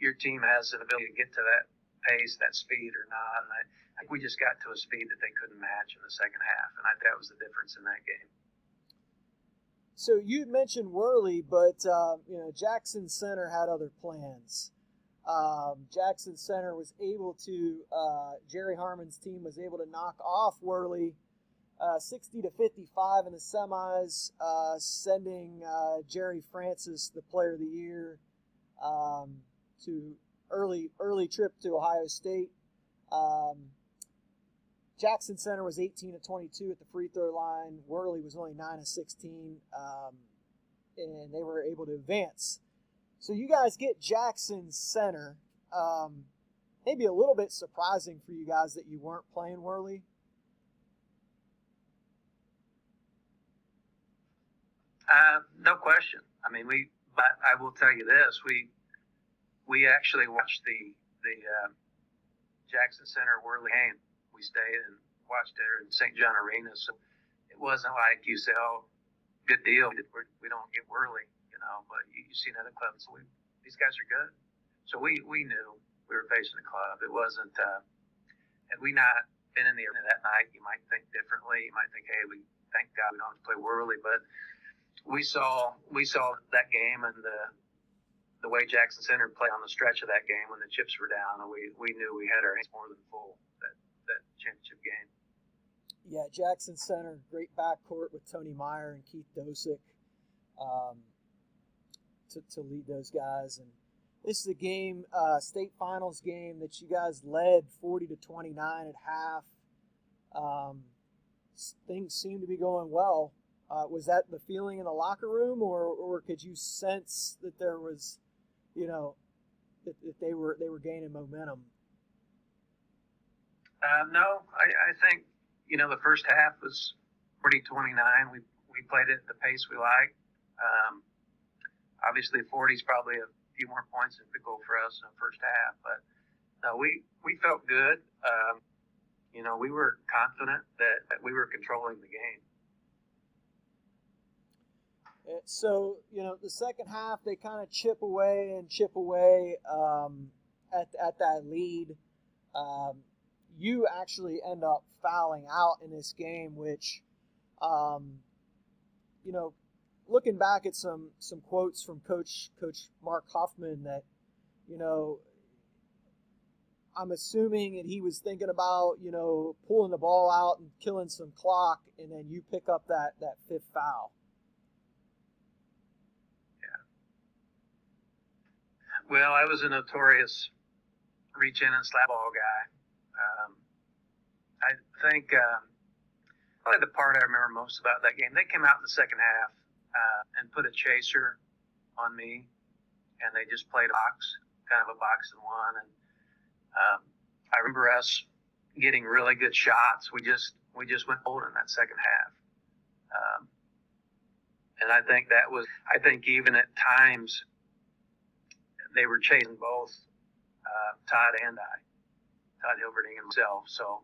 your team has an ability to get to that pace, that speed, or not. And I, I think we just got to a speed that they couldn't match in the second half, and I think that was the difference in that game. So you mentioned Worley, but uh, you know, Jackson Center had other plans. Um, Jackson Center was able to, uh, Jerry Harmon's team was able to knock off Worley uh, sixty to fifty-five in the semis, uh, sending uh, Jerry Francis, the Player of the Year, um, to early early trip to Ohio State. Um, Jackson Center was eighteen of twenty-two at the free throw line. Worley was only nine of sixteen, um, and they were able to advance. So you guys get Jackson Center. Um, maybe a little bit surprising for you guys that you weren't playing Worley. Uh, no question. I mean, we. But I will tell you this: we we actually watched the the uh, Jackson Center Worley game. We stayed and watched it in Saint John Arena, so it wasn't like you say, "Oh, good deal, we don't get Worley." No, but you, you've seen other clubs. We, these guys are good, so we we knew we were facing a club. It wasn't. Uh, had we not been in the arena that night, you might think differently. You might think, "Hey, we thank God we don't have to play Worley." But we saw we saw that game and the the way Jackson Center played on the stretch of that game when the chips were down, and we we knew we had our hands more than full that that championship game. Yeah, Jackson Center, great backcourt with Tony Meyer and Keith Dosick. Um, To, to lead those guys, and this is a game, uh, state finals game that you guys led forty to twenty-nine at half. Um, things seemed to be going well. Uh, was that the feeling in the locker room, or or could you sense that there was, you know, that, that they were they were gaining momentum? Uh, no, I, I think you know the first half was forty to twenty-nine. We we played it at the pace we liked. Um, Obviously, forty is probably a few more points than could go for us in the first half. But no, we, we felt good. Um, you know, we were confident that, that we were controlling the game. So, you know, the second half, they kind of chip away and chip away um, at, at that lead. Um, you actually end up fouling out in this game, which, um, you know, looking back at some some quotes from Coach Coach Mark Huffman, that, you know, I'm assuming that he was thinking about, you know, pulling the ball out and killing some clock, and then you pick up that, that fifth foul. Yeah. Well, I was a notorious reach in and slap ball guy. Um, I think um, probably the part I remember most about that game, they came out in the second half. Uh, and put a chaser on me, and they just played box, kind of a box and one. And um, I remember us getting really good shots. We just we just went old in that second half, um, and I think that was. I think even at times they were chasing both uh, Todd and I, Todd Hilverding and myself. So.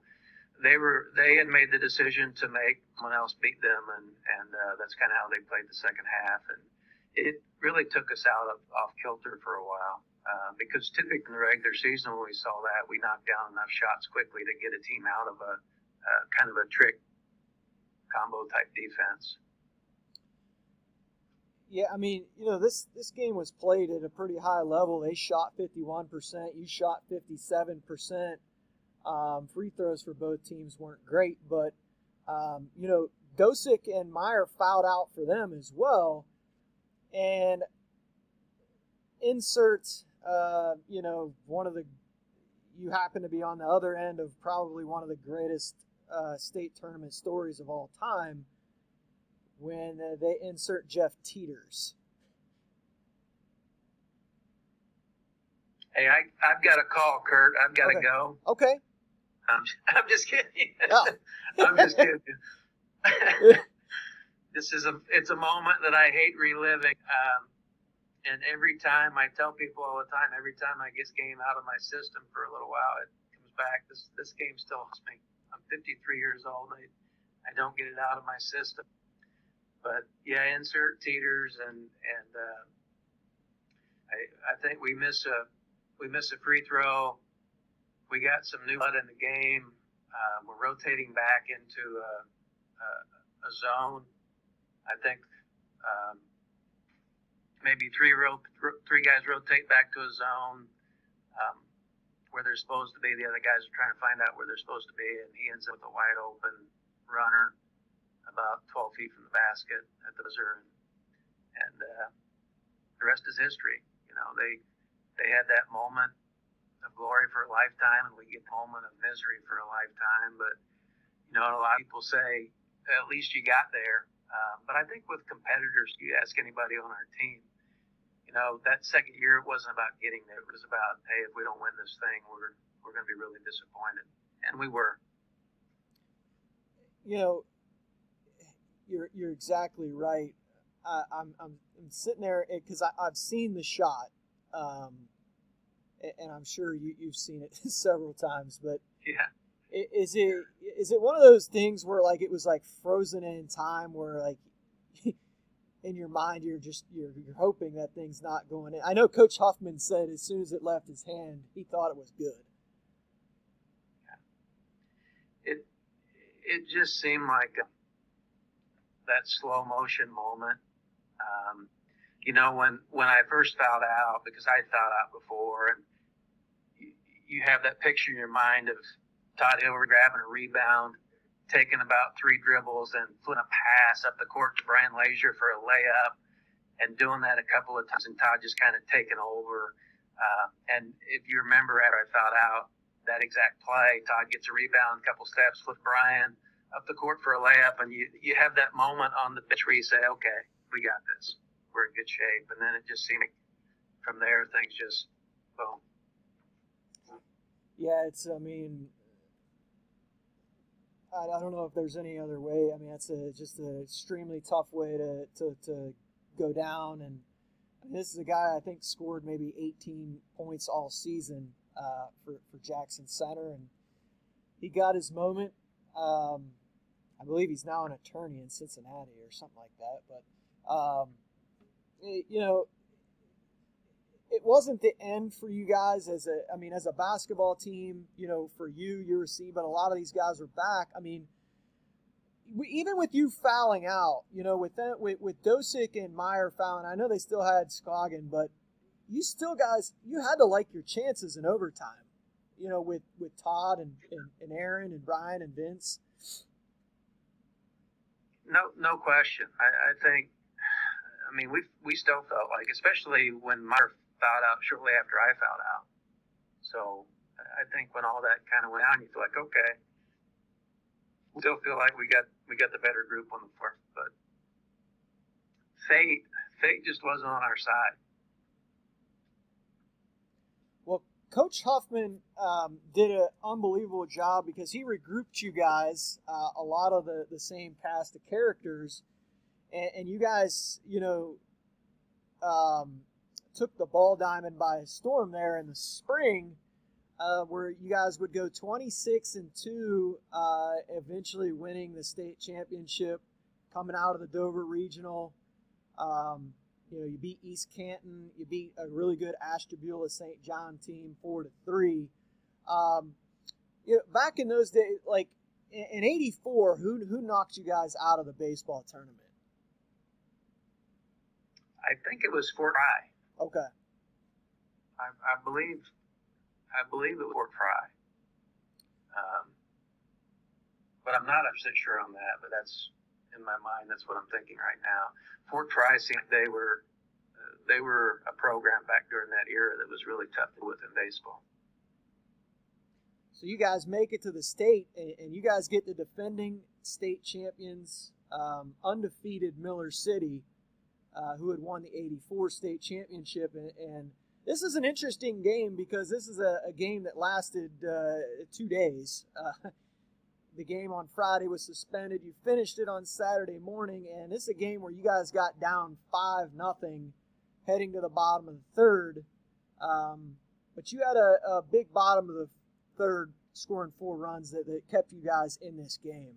They were. They had made the decision to make someone else beat them, and and uh, that's kind of how they played the second half. And it really took us out of off kilter for a while, uh, because typically in the regular season when we saw that, we knocked down enough shots quickly to get a team out of a uh, kind of a trick combo type defense. Yeah, I mean, you know, this this game was played at a pretty high level. They shot fifty-one percent. You shot fifty-seven percent. Um, free throws for both teams weren't great, but, um, you know, Dosick and Meyer fouled out for them as well. And insert, uh, you know, one of the, you happen to be on the other end of probably one of the greatest uh, state tournament stories of all time when uh, they insert Jeff Teeters. Hey, I, I've got a call, Kurt. I've got to okay. go. Okay. I'm, I'm just kidding. Oh. I'm just kidding. This is a, it's a moment that I hate reliving. Um, and every time I tell people all the time, every time I get this game out of my system for a little while, it comes back. This, this game still haunts me. I'm fifty-three years old. I, I don't get it out of my system, but yeah, insert Teeters and, and, uh, I, I think we miss a we miss a free throw. We got some new blood in the game. Uh, we're rotating back into a, a, a zone. I think um, maybe three ro- three guys rotate back to a zone um, where they're supposed to be. The other guys are trying to find out where they're supposed to be, and he ends up with a wide open runner about twelve feet from the basket at the buzzer, and uh, the rest is history. You know, they they had that moment of glory for a lifetime, and we get moment of misery for a lifetime. But you know, a lot of people say at least you got there. Uh, but I think with competitors, you ask anybody on our team, you know, that second year it wasn't about getting there. It was about, hey, if we don't win this thing, we're we're going to be really disappointed, and we were. You know, you're you're exactly right. Uh, I'm, I'm I'm sitting there because I've seen the shot, um, and I'm sure you you've seen it several times. But yeah, is it is it one of those things where like it was like frozen in time, where like in your mind you're just you're you're hoping that thing's not going in? I know Coach Huffman said as soon as it left his hand, he thought it was good. Yeah. It it just seemed like a, that slow motion moment. Um, you know, when, when I first fouled out, because I fouled out before, and you, you have that picture in your mind of Todd Hilverding grabbing a rebound, taking about three dribbles and flipping a pass up the court to Brian Lazier for a layup, and doing that a couple of times, and Todd just kind of taking over. Uh, and if you remember after I fouled out, that exact play, Todd gets a rebound, a couple steps, flip Brian up the court for a layup, and you, you have that moment on the pitch where you say, okay, we got this. We're in good shape. And then it just seemed like from there, things just boom. Yeah, it's, I mean, I, I don't know if there's any other way. I mean, that's a, just an extremely tough way to, to, to go down. And this is a guy I think scored maybe eighteen points all season uh, for, for Jackson Center, and he got his moment. Um, I believe he's now an attorney in Cincinnati or something like that. But, um, it, you know, it wasn't the end for you guys as a, I mean, as a basketball team, you know, for you, U S C, but a lot of these guys are back. I mean, we, even with you fouling out, you know, with that, with, with Dosick and Meyer fouling, I know they still had Scoggin, but you still guys, you had to like your chances in overtime. You know, with, with Todd and, and, and Aaron and Brian and Vince? No, no question. I, I think, I mean, we we still felt like, especially when Mark fouled out shortly after I fouled out. So I think when all that kind of went down, you feel like, okay, we still feel like we got we got the better group on the floor, but fate fate just wasn't on our side. Coach Huffman um, did an unbelievable job because he regrouped you guys, uh, a lot of the, the same cast of characters, and, and you guys, you know, um, took the ball diamond by a storm there in the spring, uh, where you guys would go twenty-six and two, uh, eventually winning the state championship, coming out of the Dover Regional. Um, You know, you beat East Canton. You beat a really good Ashtabula Saint John team four to three. Um, you know, back in those days, like in eighty-four, who who knocked you guys out of the baseball tournament? I think it was Fort Fry. Okay. I, I believe, I believe it was Fort Fry. Um, but I'm not one hundred percent sure on that. But that's. In my mind, that's what I'm thinking right now. Fort Fry seemed they were uh, they were a program back during that era that was really tough to with in baseball. So you guys make it to the state, and, and you guys get the defending state champions, um, undefeated Miller City, uh, who had won the eighty-four state championship. And, and this is an interesting game because this is a, a game that lasted uh, two days. Uh, The game on Friday was suspended. You finished it on Saturday morning, and this is a game where you guys got down five nothing, heading to the bottom of the third. Um, but you had a, a big bottom of the third, scoring four runs that, that kept you guys in this game.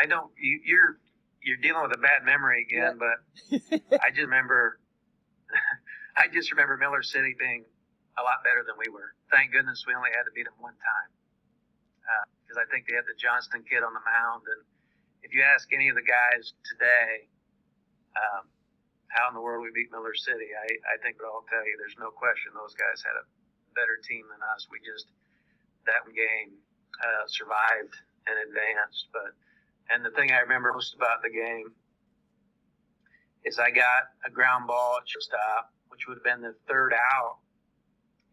I don't. You, you're you're dealing with a bad memory again, yeah. But I just remember, I just remember Miller City being a lot better than we were. Thank goodness we only had to beat them one time, because uh, I think they had the Johnston kid on the mound. And if you ask any of the guys today, um, how in the world we beat Miller City, I, I think they'll all tell you there's no question those guys had a better team than us. We just, that game uh, survived and advanced. But and the thing I remember most about the game is I got a ground ball at shortstop, which would have been the third out,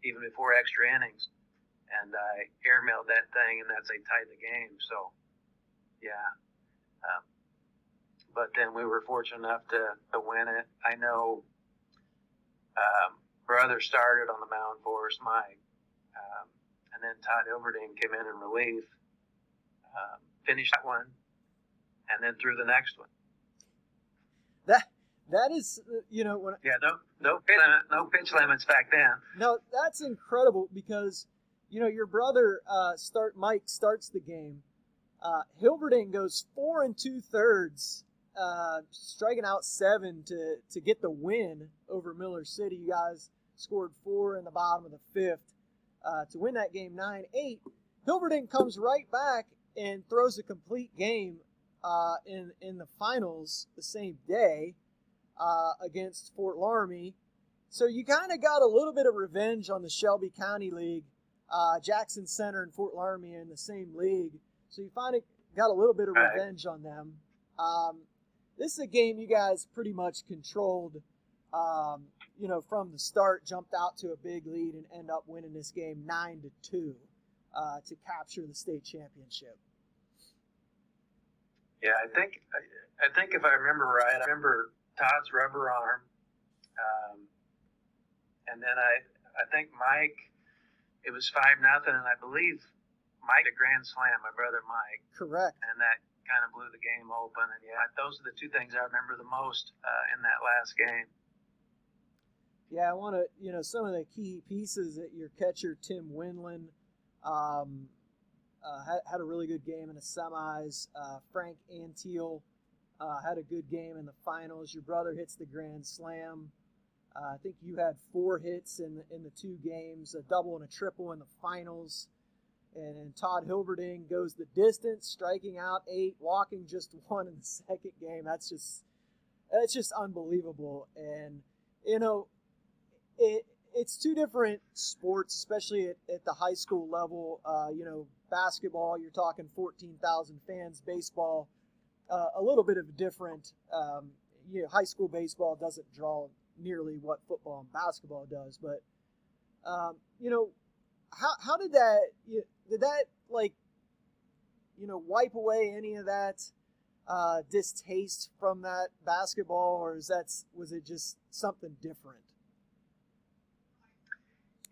even before extra innings, and I airmailed that thing, and that's a tied the game. So, yeah. Um, but then we were fortunate enough to, to win it. I know um, brother started on the mound for us, Mike, um, and then Todd Hilverding came in in relief, um, finished that one, and then threw the next one. That that is, you know, when yeah, no no pitch, limit, no pitch limits back then. No, that's incredible because, you know, your brother uh, start Mike starts the game. Uh, Hilverding goes four and two thirds, uh, striking out seven to to get the win over Miller City. You guys scored four in the bottom of the fifth uh, to win that game nine eight. Hilverding comes right back and throws a complete game. Uh, in in the finals the same day uh, against Fort Laramie. So you kind of got a little bit of revenge on the Shelby County League. Uh, Jackson Center and Fort Laramie are in the same league. So you finally got a little bit of revenge on them. Um, this is a game you guys pretty much controlled, um, you know, from the start, jumped out to a big lead and end up winning this game nine to two uh, to capture the state championship. Yeah, I think I think if I remember right, I remember Todd's rubber arm, um, and then I I think Mike, it was five nothing, and I believe Mike a grand slam, my brother Mike. Correct. And that kind of blew the game open, and yeah, those are the two things I remember the most uh, in that last game. Yeah, I want to you know some of the key pieces that your catcher Tim Winland. Um, Uh, had, had a really good game in the semis. Uh, Frank Antiel uh, had a good game in the finals. Your brother hits the grand slam. Uh, I think you had four hits in the, in the two games, a double and a triple in the finals. And, and Todd Hilverding goes the distance, striking out eight, walking just one in the second game. That's just that's just unbelievable. And, you know, it it's two different sports, especially at, at the high school level, uh, you know, basketball, you're talking fourteen thousand fans. Baseball, uh, a little bit of different. Um, you know, high school baseball doesn't draw nearly what football and basketball does. But um, you know, how how did that you, did that like you know wipe away any of that uh, distaste from that basketball, or is that was it just something different?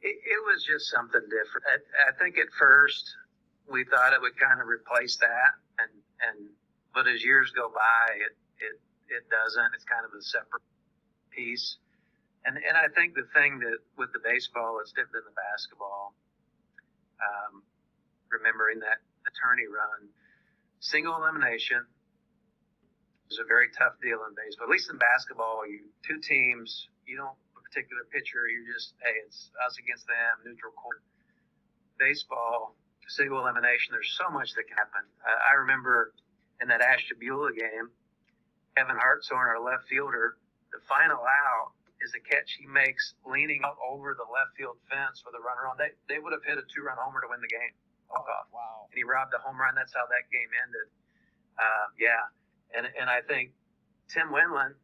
It, it was just something different. I, I think at first. We thought it would kind of replace that, and and but as years go by, it it it doesn't. It's kind of a separate piece, and and I think the thing that with the baseball is different than the basketball. Um, remembering that attorney run, single elimination is a very tough deal in baseball. At least in basketball, you two teams, you don't a particular pitcher. You're just hey, it's us against them, neutral court. Baseball. Single elimination, there's so much that can happen. Uh, I remember in that Ashtabula game, Kevin Hartshorn, our left fielder, the final out is a catch he makes leaning out over the left field fence with a runner on. They, they would have hit a two-run homer to win the game. Oh, wow. And he robbed a home run. That's how that game ended. Uh, yeah. And, and I think Tim Winland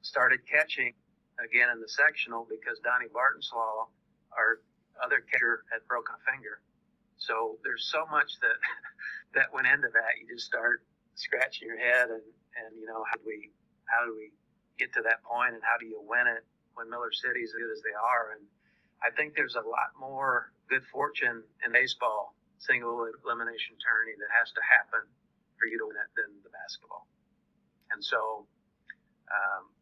started catching again in the sectional because Donnie Bartenslaw, our other catcher, had broken a finger. So there's so much that that went into that. You just start scratching your head and, and you know, how do we how do we get to that point and how do you win it when Miller City's as good as they are? And I think there's a lot more good fortune in baseball, single elimination tourney that has to happen for you to win it than the basketball. And so um,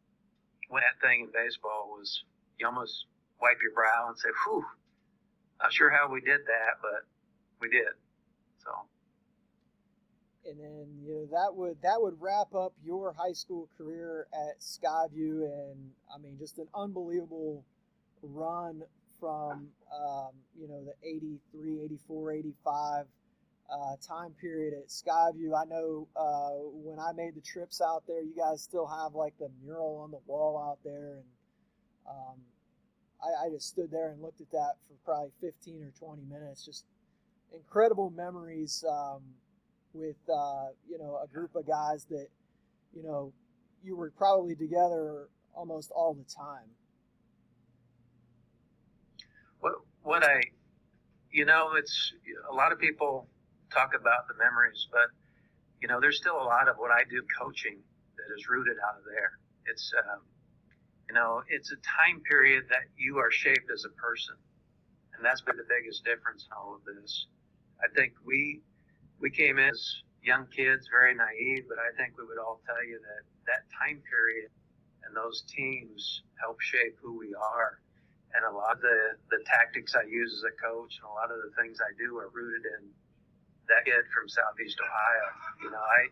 when that thing in baseball was, you almost wipe your brow and say, whew, not sure how we did that, but we did. So and then you know that would that would wrap up your high school career at Skyview, and I mean just an unbelievable run from um, you know the eighty-three, eighty-four, eighty-five uh, time period at Skyview. I know uh, when I made the trips out there, you guys still have like the mural on the wall out there, and um, I, I just stood there and looked at that for probably fifteen or twenty minutes. Just incredible memories um, with uh, you know a group of guys that you know you were probably together almost all the time. What what I you know it's a lot of people talk about the memories, but you know there's still a lot of what I do coaching that is rooted out of there. It's um, you know it's a time period that you are shaped as a person. And that's been the biggest difference in all of this. I think we we came in as young kids, very naive, but I think we would all tell you that that time period and those teams help shape who we are. And a lot of the, the tactics I use as a coach and a lot of the things I do are rooted in that kid from Southeast Ohio. You know, I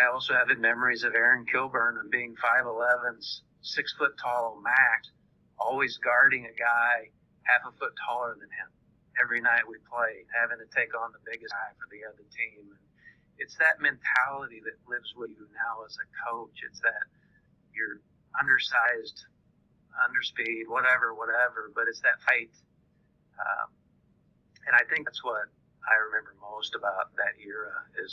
I also have in memories of Aaron Kilburn and being five eleven, six foot tall max, always guarding a guy half a foot taller than him. Every night we played, having to take on the biggest guy for the other team. And it's that mentality that lives with you now as a coach. It's that you're undersized, underspeed, whatever, whatever, but it's that fight. Um, and I think that's what I remember most about that era is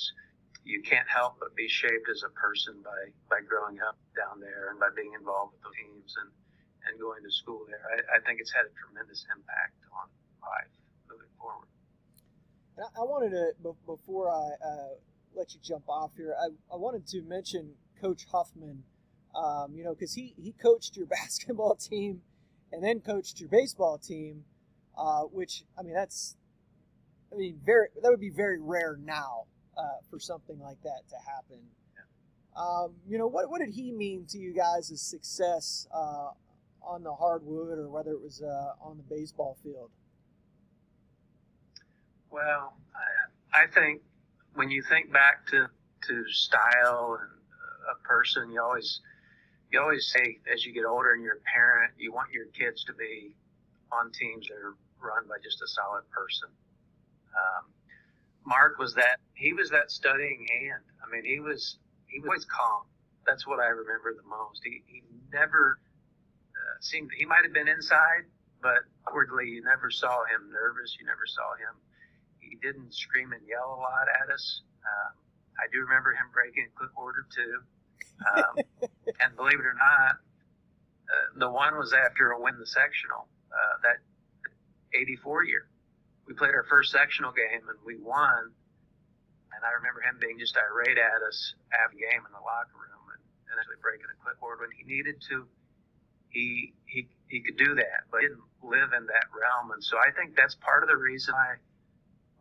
you can't help but be shaped as a person by, by growing up down there and by being involved with the teams and and going to school there. I, I think it's had a tremendous impact on life moving forward. I, I wanted to, b- before I uh, let you jump off here, I, I wanted to mention Coach Huffman, um, you know, because he, he coached your basketball team and then coached your baseball team, uh, which, I mean, that's, I mean, very that would be very rare now uh, for something like that to happen. Yeah. Um, you know, what, what did he mean to you guys as success uh on the hardwood or whether it was uh, on the baseball field? Well, I, I think when you think back to, to style and a person, you always, you always say as you get older and you're a parent, you want your kids to be on teams that are run by just a solid person. Um, Mark was that, he was that studying hand. I mean, he was, he was always calm. That's what I remember the most. He, he never... Uh, seemed he might have been inside, but outwardly you never saw him nervous. You never saw him. He didn't scream and yell a lot at us. Um, I do remember him breaking a clipboard or two. Um, and believe it or not, uh, the one was after a win the sectional uh, that eighty-four year. We played our first sectional game and we won. And I remember him being just irate at us after the game in the locker room and, and actually breaking a clipboard when he needed to. He, he he could do that, but he didn't live in that realm. And so I think that's part of the reason why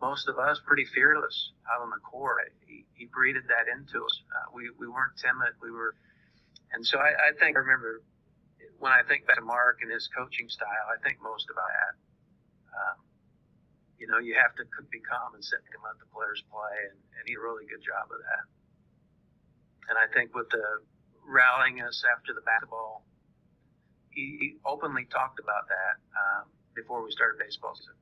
most of us pretty fearless out on the court. He, he breathed that into us. Uh, we, we weren't timid. We were, and so I, I think I remember when I think back to Mark and his coaching style, I think most about that. Um, you know, you have to be calm and sit and let the players play, and, and he did a really good job of that. And I think with the rallying us after the basketball, he openly talked about that um, before we started baseball season,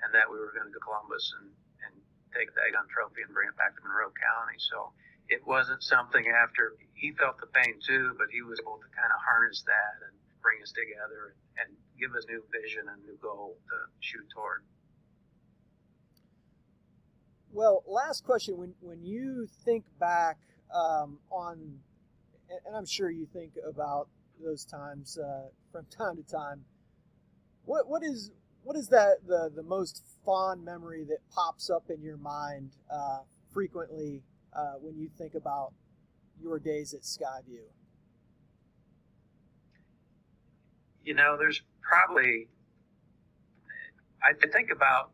and that we were going to go to Columbus and, and take the Agon Trophy and bring it back to Monroe County. So it wasn't something after. He felt the pain too, but he was able to kind of harness that and bring us together and, and give us new vision and new goal to shoot toward. Well, last question. When, when you think back um, on, and I'm sure you think about those times uh, from time to time, what what is what is that the the most fond memory that pops up in your mind uh, frequently uh, when you think about your days at Skyview? You know, there's probably I think about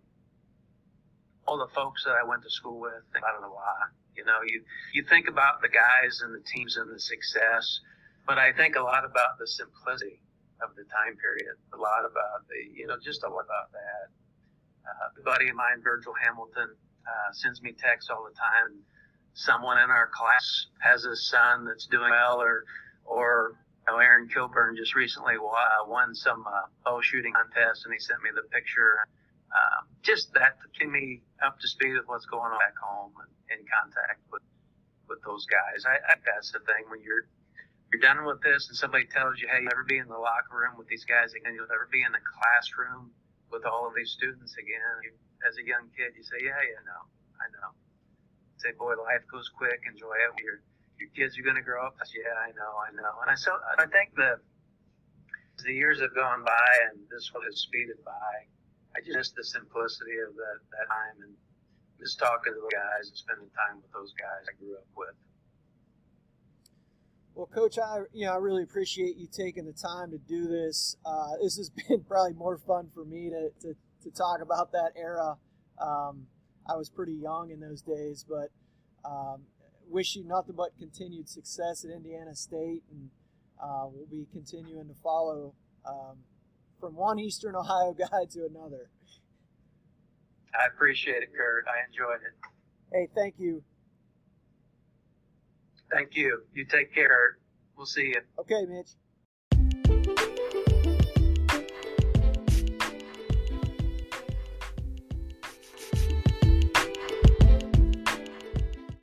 all the folks that I went to school with. Think about it a lot. You know, you you think about the guys and the teams and the success. But I think a lot about the simplicity of the time period, a lot about the, you know, just a lot about that. Uh, a buddy of mine, Virgil Hamilton, uh, sends me texts all the time. Someone in our class has a son that's doing well, or or you know, Aaron Kilburn just recently won some uh, bow shooting contest, and he sent me the picture. Um, just that to keep me up to speed with what's going on back home and in contact with with those guys. I, I that's the thing when you're you're done with this, and somebody tells you, "Hey, you'll never be in the locker room with these guys again. You'll never be in the classroom with all of these students again." You, as a young kid, you say, "Yeah, yeah, no, I know." Say, boy, life goes quick. Enjoy it. Your your kids are going to grow up. Yeah, I know, I know. And I so I think that as the years have gone by and this one has speeded by, I just miss the simplicity of that, that time and just talking to the guys and spending time with those guys I grew up with. Well, Coach, I you know I really appreciate you taking the time to do this. Uh, this has been probably more fun for me to to, to talk about that era. Um, I was pretty young in those days, but um, wish you nothing but continued success at Indiana State, and uh, we'll be continuing to follow um, from one Eastern Ohio guy to another. I appreciate it, Kurt. I enjoyed it. Hey, thank you. Thank you. You take care. We'll see you. Okay, Mitch.